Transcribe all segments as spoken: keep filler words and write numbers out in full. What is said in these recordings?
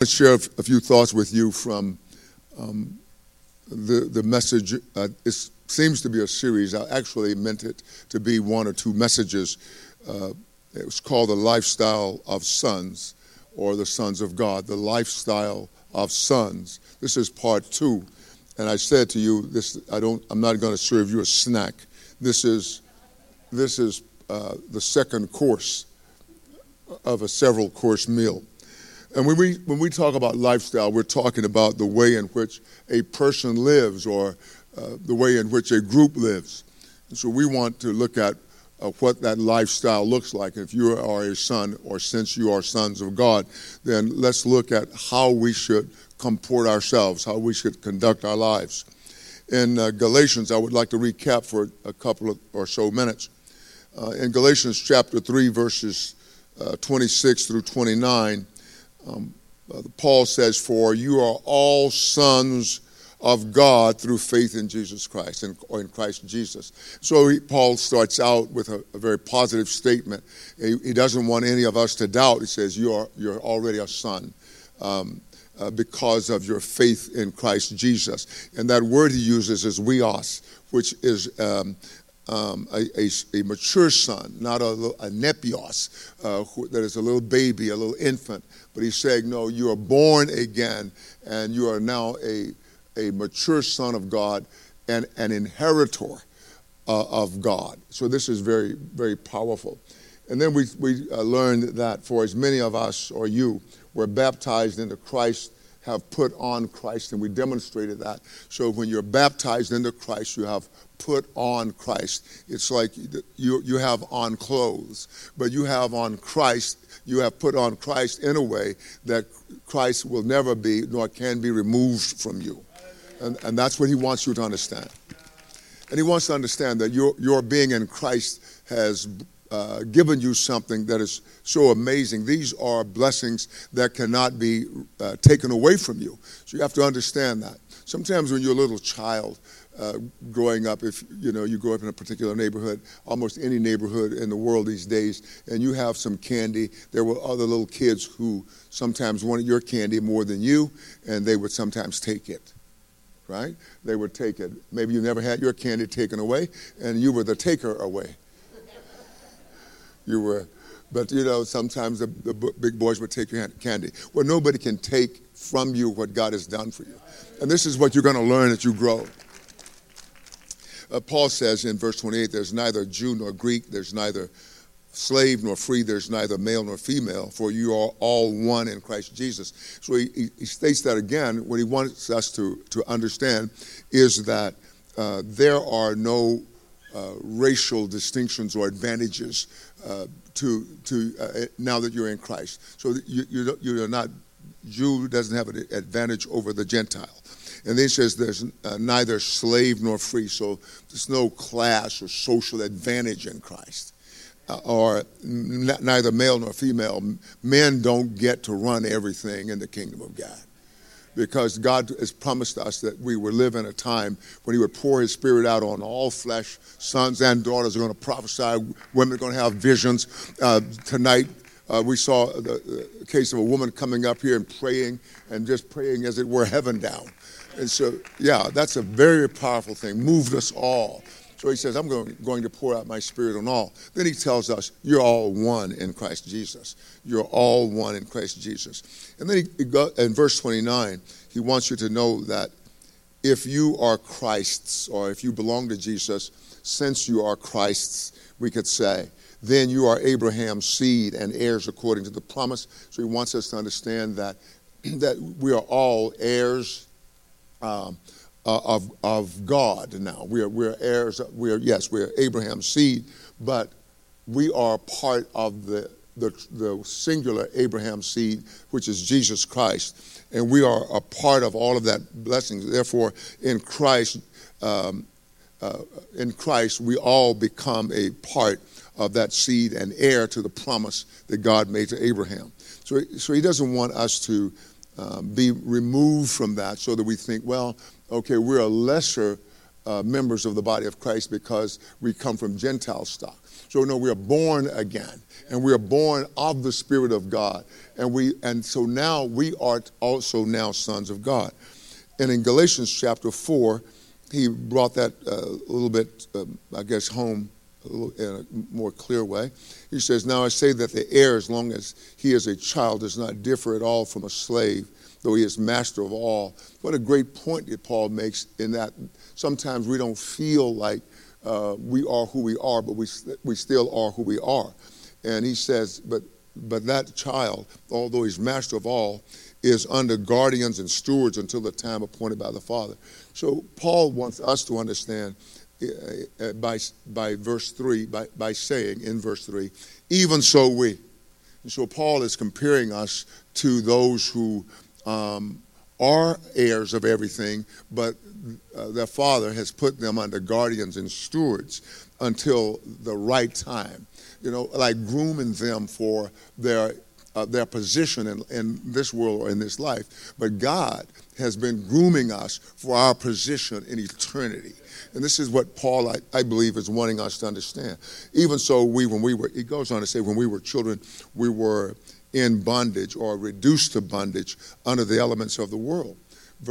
to share a few thoughts with you from um, the the message. Uh, it seems to be a series. I actually meant it to be one or two messages. Uh, it was called The Lifestyle of Sons, or The Sons of God, The Lifestyle of Sons. This is part two. And I said to you, this I don't. I'm not going to serve you a snack. This is this is uh, the second course of a several course meal. And when we when we talk about lifestyle, we're talking about the way in which a person lives, or uh, the way in which a group lives. And so we want to look at uh, what that lifestyle looks like. If you are a son, or since you are sons of God, then let's look at how we should comport ourselves, how we should conduct our lives. In uh, Galatians, I would like to recap for a couple of or so minutes. Uh, in Galatians chapter three, verses uh, twenty-six through twenty-nine, Um, uh, Paul says, "For you are all sons of God through faith in Jesus Christ, in, or in Christ Jesus." So he, Paul starts out with a, a very positive statement. He, he doesn't want any of us to doubt. He says, "You are you're already a son um, uh, because of your faith in Christ Jesus." And that word he uses is "weos," which is um, Um, a, a, a mature son, not a, a nepios, uh, who, that is a little baby, a little infant. But he's saying, no, you are born again, and you are now a a mature son of God and an inheritor uh, of God. So this is very, very powerful. And then we, we uh, learned that for as many of us, or you, were baptized into Christ, have put on Christ, and we demonstrated that. So when you're baptized into Christ, you have put on Christ. It's like you you have on clothes, but you have on Christ. You have put on Christ in a way that Christ will never be, nor can be removed from you. And, and that's what he wants you to understand. And he wants to understand that your, your being in Christ has Uh, given you something that is so amazing. These are blessings that cannot be uh, taken away from you. So you have to understand that. Sometimes when you're a little child uh, growing up, if you know you grow up in a particular neighborhood, almost any neighborhood in the world these days, and you have some candy, there were other little kids who sometimes wanted your candy more than you, and they would sometimes take it. Right? They would take it. Maybe you never had your candy taken away, and you were the taker away. You were, but you know, sometimes the, the big boys would take your candy. Well, nobody can take from you what God has done for you. And this is what you're going to learn as you grow. Uh, Paul says in verse twenty-eight, there's neither Jew nor Greek, there's neither slave nor free, there's neither male nor female, for you are all one in Christ Jesus. So he, he states that again. What he wants us to, to understand is that uh, there are no Uh, racial distinctions or advantages uh, to to uh, now that you're in Christ. So you, you you're not, Jew doesn't have an advantage over the Gentile. And then he says there's uh, neither slave nor free, so there's no class or social advantage in Christ, uh, or n- neither male nor female. Men don't get to run everything in the kingdom of God, because God has promised us that we would live in a time when he would pour his spirit out on all flesh. Sons and daughters are going to prophesy. Women are going to have visions. Uh, tonight uh, we saw the case of a woman coming up here and praying, and just praying as it were heaven down. And so, yeah, that's a very powerful thing. Moved us all. So he says, I'm going, going to pour out my spirit on all. Then he tells us, you're all one in Christ Jesus. You're all one in Christ Jesus. And then he, he got, in verse twenty-nine, he wants you to know that if you are Christ's, or if you belong to Jesus, since you are Christ's, we could say, then you are Abraham's seed and heirs according to the promise. So he wants us to understand that, that we are all heirs um Uh, of of God now. We are we're heirs, we are yes, we are Abraham's seed, but we are part of the, the the singular Abraham seed, which is Jesus Christ. And we are a part of all of that blessing. Therefore, in Christ, um, uh, in Christ we all become a part of that seed and heir to the promise that God made to Abraham. So so he doesn't want us to um, be removed from that, so that we think, well, okay, we're a lesser uh, uh, members of the body of Christ because we come from Gentile stock. So no, we are born again, and we are born of the Spirit of God, and we and so now we are also now sons of God. And in Galatians chapter four, he brought that uh, a little bit, uh, I guess, home a little, in a more clear way. He says, "Now I say that the heir, as long as he is a child, does not differ at all from a slave, though he is master of all." What a great point that Paul makes, in that sometimes we don't feel like Uh, we are who we are, but we we still are who we are. And he says, but but that child, although he's master of all, is under guardians and stewards until the time appointed by the Father. So Paul wants us to understand uh, by by verse three, by, by saying in verse three, even so we. And so Paul is comparing us to those who um, are heirs of everything, but Uh, their father has put them under guardians and stewards until the right time, you know, like grooming them for their uh, their position in, in this world or in this life. But God has been grooming us for our position in eternity. And this is what Paul, I, I believe, is wanting us to understand. Even so, we, when we were, he goes on to say, when we were children, we were in bondage or reduced to bondage under the elements of the world.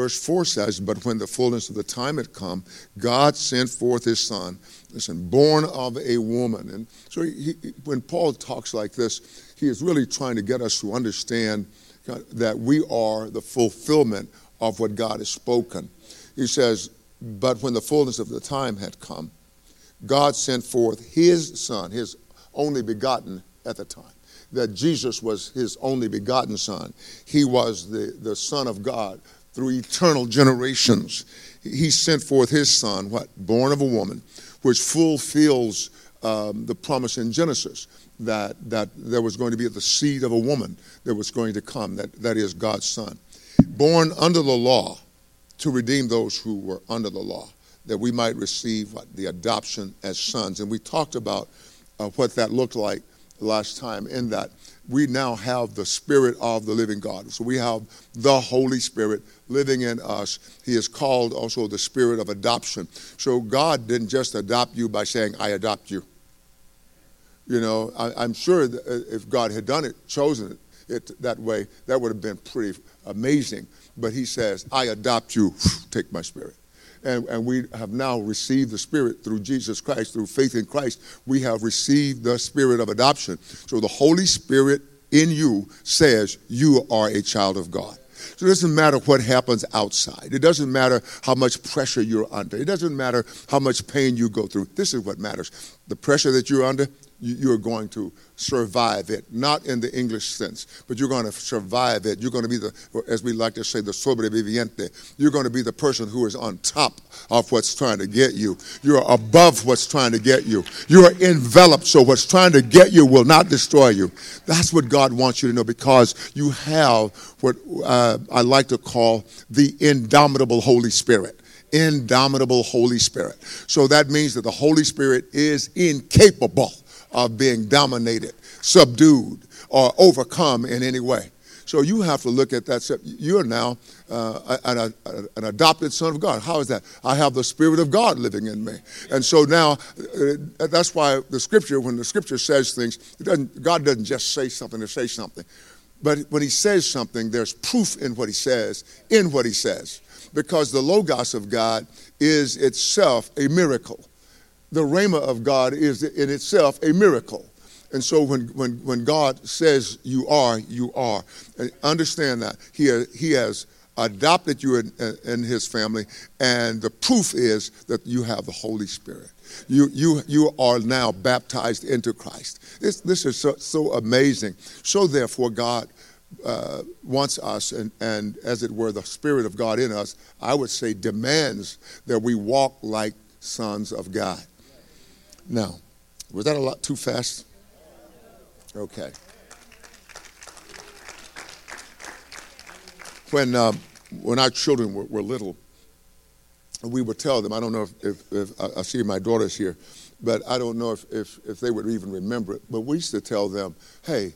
Verse four says, but when the fullness of the time had come, God sent forth his son, listen, born of a woman. And so he, when Paul talks like this, he is really trying to get us to understand that we are the fulfillment of what God has spoken. He says, but when the fullness of the time had come, God sent forth his son, his only begotten at the time. That Jesus was his only begotten son. He was the, the Son of God through eternal generations. He sent forth his son, what? Born of a woman, which fulfills um, the promise in Genesis that, that there was going to be the seed of a woman that was going to come, that, that is God's son. Born under the law to redeem those who were under the law, that we might receive what, the adoption as sons. And we talked about uh, what that looked like last time, in that we now have the Spirit of the living God. So we have the Holy Spirit living in us. He is called also the Spirit of adoption. So God didn't just adopt you by saying, I adopt you. You know, I, I'm sure that if God had done it, chosen it, it that way, that would have been pretty amazing. But he says, I adopt you, take my Spirit. And, and we have now received the Spirit through Jesus Christ, through faith in Christ. We have received the Spirit of adoption. So the Holy Spirit in you says you are a child of God. So it doesn't matter what happens outside. It doesn't matter how much pressure you're under. It doesn't matter how much pain you go through. This is what matters. The pressure that you're under, you're going to survive it, not in the English sense, but you're going to survive it. You're going to be the, as we like to say, the sobreviviente. You're going to be the person who is on top of what's trying to get you. You're above what's trying to get you. You're enveloped, so what's trying to get you will not destroy you. That's what God wants you to know, because you have what uh, I like to call the indomitable Holy Spirit. Indomitable Holy Spirit. So that means that the Holy Spirit is incapable of being dominated, subdued, or overcome in any way. So you have to look at that. You're now uh, an, an adopted son of God. How is that? I have the Spirit of God living in me. And so now, uh, that's why the Scripture, when the Scripture says things, it doesn't, God doesn't just say something to say something. But when he says something, there's proof in what he says, in what he says. Because the Logos of God is itself a miracle. The Rhema of God is in itself a miracle. And so when, when, when God says you are, you are. And understand that. He, he has adopted you in, in his family, and the proof is that you have the Holy Spirit. You you you are now baptized into Christ. This, this is so, so amazing. So therefore, God Uh, wants us, and, and as it were, the Spirit of God in us, I would say, demands that we walk like sons of God. Now, was that a lot too fast? Okay. When um, when our children were, were little, we would tell them, I don't know if, if, if I see my daughters here, but I don't know if, if, if they would even remember it, but we used to tell them, hey,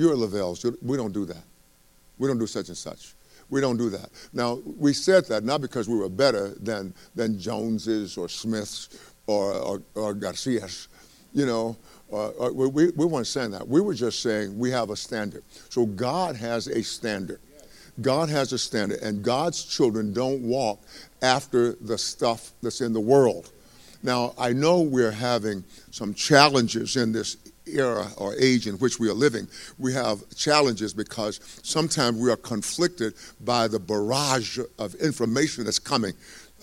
you're Lavelle's. We don't do that. We don't do such and such. We don't do that. Now, we said that not because we were better than than Joneses or Smiths or, or, or Garcias, you know. Uh, we, we, we weren't saying that. We were just saying we have a standard. So God has a standard. God has a standard, and God's children don't walk after the stuff that's in the world. Now, I know we're having some challenges in this era or age in which we are living. We have challenges because sometimes we are conflicted by the barrage of information that's coming.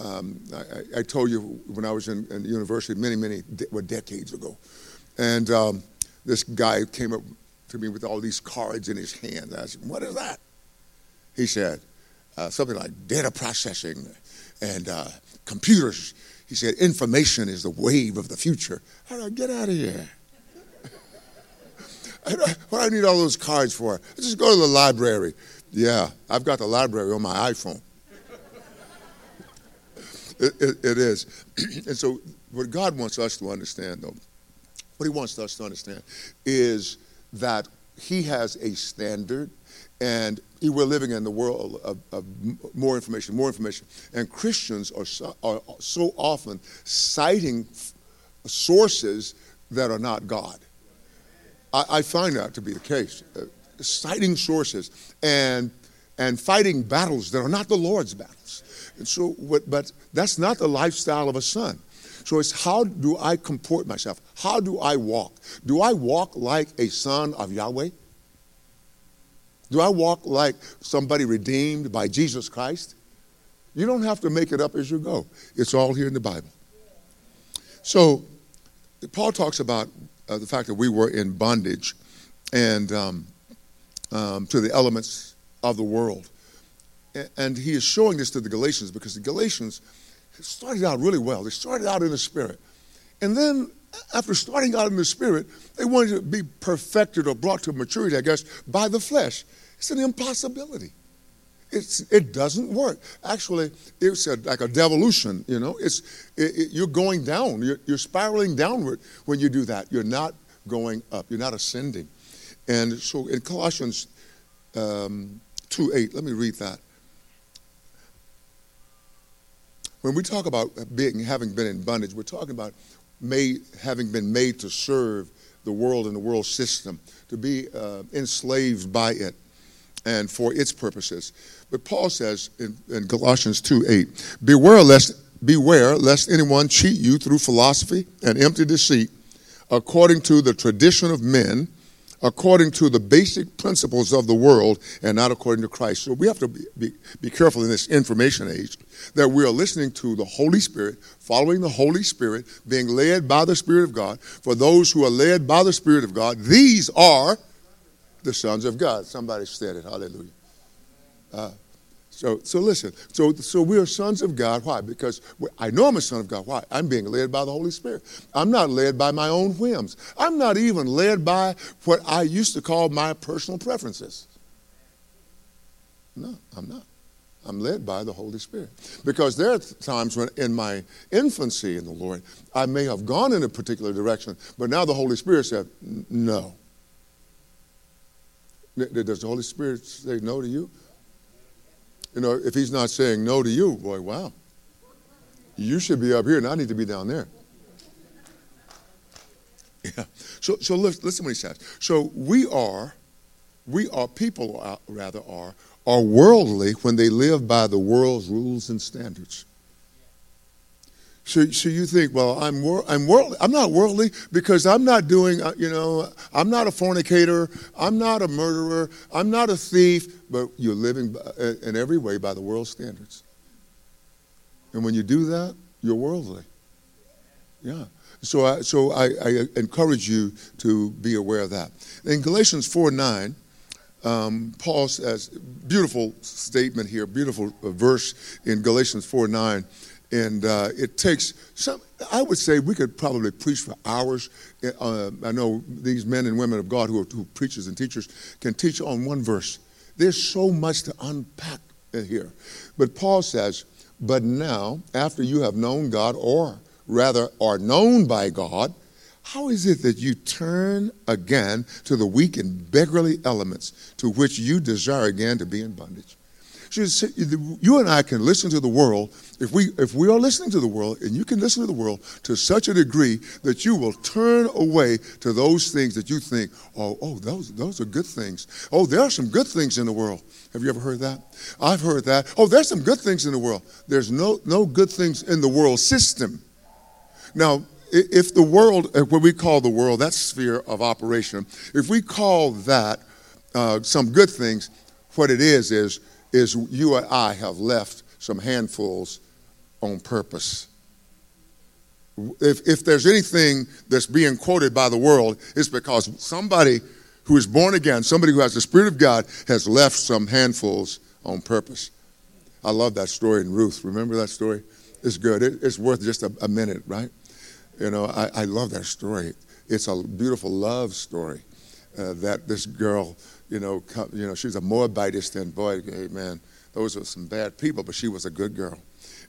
Um, I, I told you when I was in, in university many, many well, decades ago, and um, this guy came up to me with all these cards in his hand. I said, "What is that?" He said, uh, something like data processing and uh, computers. He said, information is the wave of the future. I said, get out of here. I don't, what do I need all those cards for? I just go to the library. Yeah, I've got the library on my iPhone. it, it, it is. And so what God wants us to understand, though, what he wants us to understand is that he has a standard, and we're living in the world of, of more information, more information. And Christians are so, are so often citing sources that are not God. I, I find that to be the case. Uh, citing sources and and fighting battles that are not the Lord's battles. And so, what, but that's not the lifestyle of a son. So it's how do I comport myself? How do I walk? Do I walk like a son of Yahweh? Do I walk like somebody redeemed by Jesus Christ? You don't have to make it up as you go. It's all here in the Bible. So Paul talks about uh, the fact that we were in bondage and um, um, to the elements of the world. And he is showing this to the Galatians because the Galatians started out really well. They started out in the Spirit. And then after starting out in the Spirit, they wanted to be perfected or brought to maturity, I guess, by the flesh. It's an impossibility. It's, it doesn't work. Actually, it's a, like a devolution, you know. It's it, it, you're going down. You're, you're spiraling downward when you do that. You're not going up. You're not ascending. And so in Colossians um, two eight, let me read that. When we talk about being, having been in bondage, we're talking about made, having been made to serve the world and the world system, to be uh, enslaved by it and for its purposes. But Paul says in, in Galatians two eight, beware lest, beware lest anyone cheat you through philosophy and empty deceit, according to the tradition of men, according to the basic principles of the world, and not according to Christ. So we have to be, be, be careful in this information age that we are listening to the Holy Spirit, following the Holy Spirit, being led by the Spirit of God. For those who are led by the Spirit of God, these are the sons of God. Somebody said it. Hallelujah. Uh, so so listen. So, so we are sons of God. Why? Because I know I'm a son of God. Why? I'm being led by the Holy Spirit. I'm not led by my own whims. I'm not even led by what I used to call my personal preferences. No, I'm not. I'm led by the Holy Spirit. Because there are times when in my infancy in the Lord, I may have gone in a particular direction, but now the Holy Spirit said, no. Does the Holy Spirit say no to you? You know, if he's not saying no to you, boy, wow. You should be up here and I need to be down there. Yeah. So so listen, listen what he says. So we are, we are, people are, rather are, are worldly when they live by the world's rules and standards. So, so you think, well, I'm wor- I'm worldly. I'm not worldly because I'm not doing, you know, I'm not a fornicator. I'm not a murderer. I'm not a thief. But you're living by, in every way by the world's standards. And when you do that, you're worldly. Yeah. So I, so I, I encourage you to be aware of that. In Galatians four nine. Um, Paul says, beautiful statement here, beautiful verse in Galatians four nine, and uh, it takes some. I would say we could probably preach for hours. Uh, I know these men and women of God who are who preachers and teachers can teach on one verse. There's so much to unpack here, but Paul says, "But now, after you have known God, or rather are known by God, how is it that you turn again to the weak and beggarly elements to which you desire again to be in bondage?" She said, you and I can listen to the world. If we if we are listening to the world, and you can listen to the world to such a degree that you will turn away to those things that you think, oh, oh, those those are good things. Oh, there are some good things in the world. Have you ever heard that? I've heard that. Oh, there's some good things in the world. There's no no good things in the world system. Now, if the world, what we call the world, that sphere of operation, if we call that uh, some good things, what it is is is you and I have left some handfuls on purpose. If if there's anything that's being quoted by the world, it's because somebody who is born again, somebody who has the Spirit of God, has left some handfuls on purpose. I love that story in Ruth. Remember that story? It's good. It, it's worth just a, a minute, right? You know, I, I love that story. It's a beautiful love story uh, that this girl, you know, come, you know, she's a Moabitess, and boy, hey, man, those are some bad people, but she was a good girl.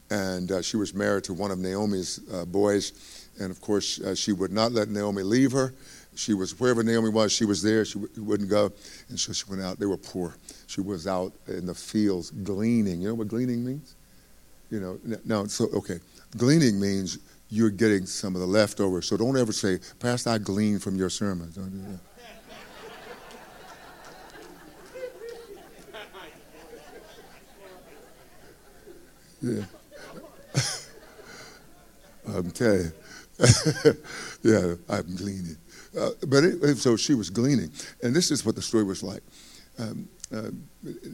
And uh, she was married to one of Naomi's uh, boys. And, of course, uh, she would not let Naomi leave her. She was, wherever Naomi was, she was there. She w- wouldn't go. And so she went out. They were poor. She was out in the fields gleaning. You know what gleaning means? You know, no, so, okay. Gleaning means you're getting some of the leftovers. So don't ever say, Pastor, I gleaned from your sermon. Don't do that. Yeah. I'm telling you. Yeah, I'm gleaning. Uh, but it, so she was gleaning. And this is what the story was like. Um, uh,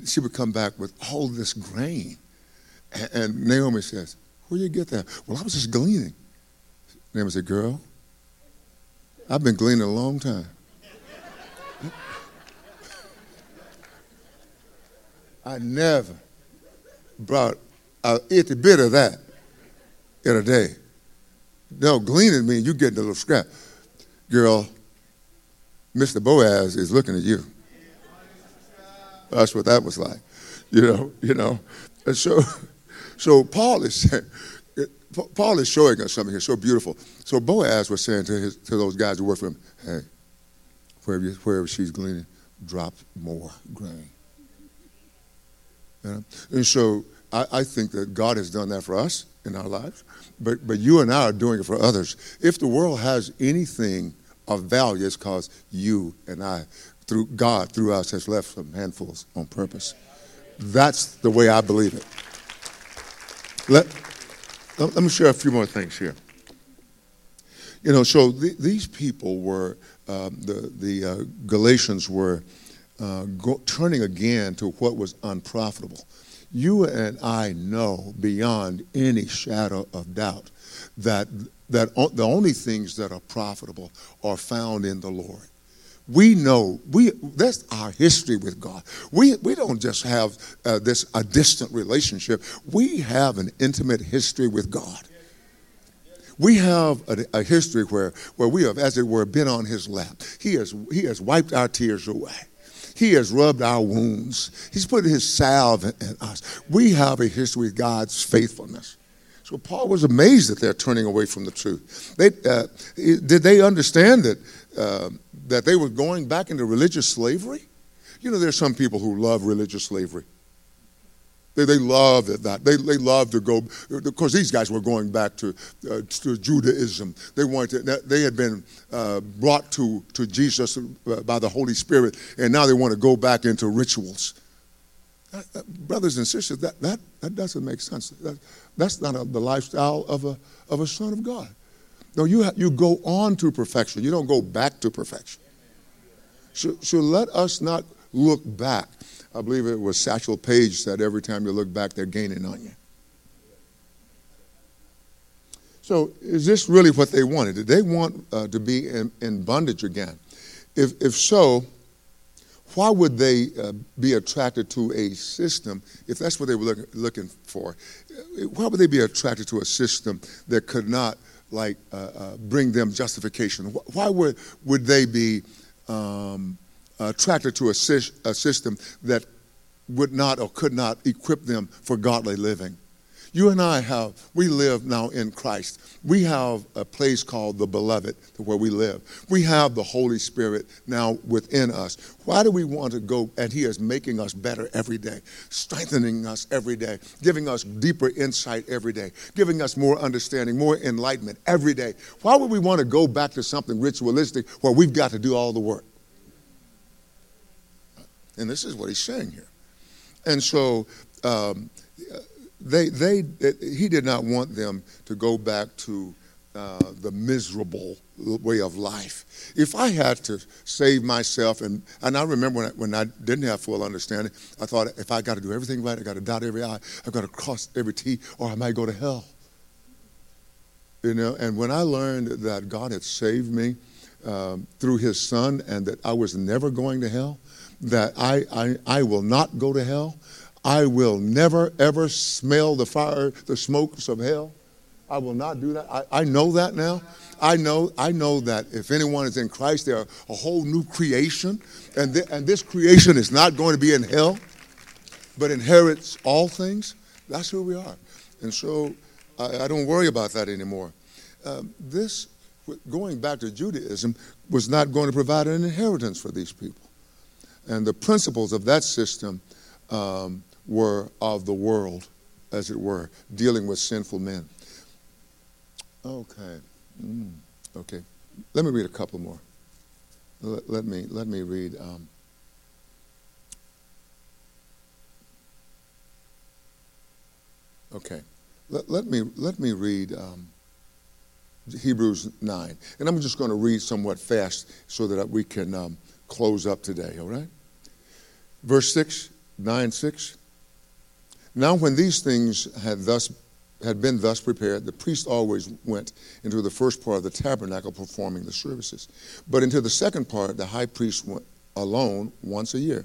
she would come back with all this grain. And, and Naomi says, where did you get that? Well, I was just gleaning. Naomi said, girl, I've been gleaning a long time. I never brought an itty bit of that in a day. No, gleaning means you getting a little scrap. Girl, Mister Boaz is looking at you. That's what that was like, you know, you know. And so, so Paul is saying, Paul is showing us something here so beautiful. So Boaz was saying to his, to those guys who worked for him, hey, wherever you, wherever she's gleaning, drop more grain. You know? And so I, I think that God has done that for us in our lives, but but you and I are doing it for others. If the world has anything of value, it's because you and I, through God, through us, has left some handfuls on purpose. That's the way I believe it. Let, let me share a few more things here. You know, so the, these people were, um, the, the uh, Galatians were uh, go, turning again to what was unprofitable. You and I know beyond any shadow of doubt that that o- the only things that are profitable are found in the Lord. We know we that's our history with God. We we don't just have uh, this a distant relationship. We have an intimate history with God. We have a, a history where where we have, as it were, been on His lap. He has He has wiped our tears away. He has rubbed our wounds. He's put His salve in, in us. We have a history of God's faithfulness. So Paul was amazed that they're turning away from the truth. They, uh, did they understand that uh, that they were going back into religious slavery? You know, there's some people who love religious slavery. They they love it, that they they love to go, because these guys were going back to uh, to Judaism. They wanted to, they had been uh, brought to to Jesus by the Holy Spirit, and now they want to go back into rituals. That, that, brothers and sisters, that that, that doesn't make sense. That, that's not a, the lifestyle of a of a son of God. No, you ha- you go on to perfection. You don't go back to perfection. So so let us not look back. I believe it was Satchel Paige said, every time you look back, they're gaining on you. So is this really what they wanted? Did they want uh, to be in, in bondage again? If if so, why would they uh, be attracted to a system, if that's what they were look, looking for? Why would they be attracted to a system that could not, like, uh, uh, bring them justification? Why would, would they be... Um, attracted to a, a system that would not or could not equip them for godly living? You and I have, we live now in Christ. We have a place called the Beloved, where we live. We have the Holy Spirit now within us. Why do we want to go? And he is making us better every day, strengthening us every day, giving us deeper insight every day, giving us more understanding, more enlightenment every day. Why would we want to go back to something ritualistic where we've got to do all the work? And this is what he's saying here. And so um, they, they, he did not want them to go back to uh, the miserable way of life. If I had to save myself, and, and I remember when I, when I didn't have full understanding, I thought if I got to do everything right, I got to dot every I, I've got to cross every T, or I might go to hell. You know, and when I learned that God had saved me um, through his son and that I was never going to hell, that I, I I will not go to hell. I will never, ever smell the fire, the smokes of hell. I will not do that. I, I know that now. I know I know that if anyone is in Christ, they are a whole new creation. And, th- and this creation is not going to be in hell, but inherits all things. That's who we are. And so I, I don't worry about that anymore. Um, this, going back to Judaism, was not going to provide an inheritance for these people. And the principles of that system um, were of the world, as it were, dealing with sinful men. Okay. Mm. Okay. Let me read a couple more. Let, let me let me read. Um, okay. Let, let me let me read um, Hebrews nine, and I'm just going to read somewhat fast so that we can. Um, Close up today, all right? Verse six, nine, six. Now when these things had thus had been thus prepared, the priest always went into the first part of the tabernacle performing the services. But into the second part, the high priest went alone once a year.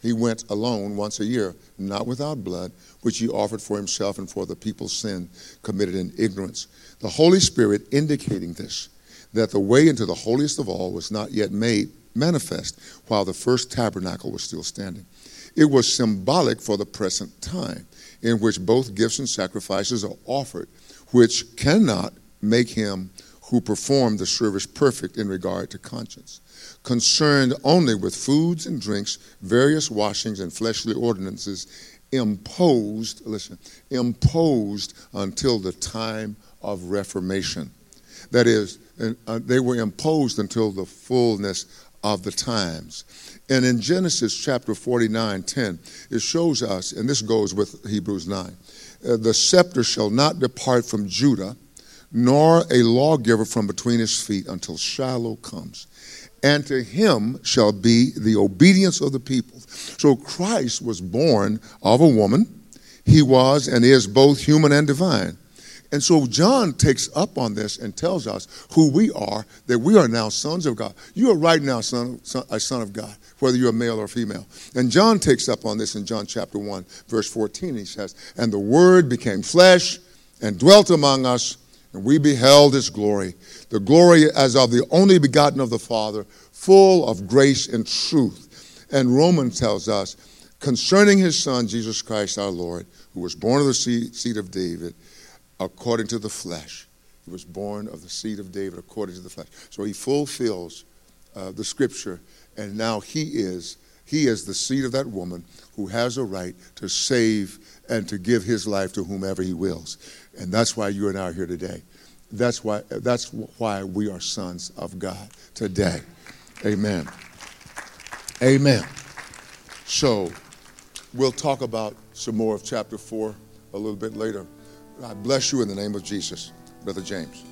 He went alone once a year, not without blood, which he offered for himself and for the people's sin committed in ignorance. The Holy Spirit indicating this, that the way into the holiest of all was not yet made manifest while the first tabernacle was still standing. It was symbolic for the present time in which both gifts and sacrifices are offered, which cannot make him who performed the service perfect in regard to conscience, concerned only with foods and drinks, various washings and fleshly ordinances imposed, listen, imposed until the time of Reformation. That is, they were imposed until the fullness of the times. And in Genesis chapter forty-nine, ten, it shows us, and this goes with Hebrews nine, uh, the scepter shall not depart from Judah, nor a lawgiver from between his feet until Shiloh comes. And to him shall be the obedience of the people. So Christ was born of a woman. He was and is both human and divine. And so John takes up on this and tells us who we are, that we are now sons of God. You are right now son, son, a son of God, whether you're male or female. And John takes up on this in John chapter one, verse fourteen. He says, and the Word became flesh and dwelt among us, and we beheld his glory, the glory as of the only begotten of the Father, full of grace and truth. And Romans tells us, concerning his Son, Jesus Christ our Lord, who was born of the seed of David, according to the flesh. He was born of the seed of David according to the flesh. So he fulfills uh, the scripture, and now he is he is the seed of that woman who has a right to save and to give his life to whomever he wills. And that's why you and I are here today. That's why that's why we are sons of God today. Amen. Amen. So we'll talk about some more of chapter four a little bit later. I bless you in the name of Jesus, Brother James.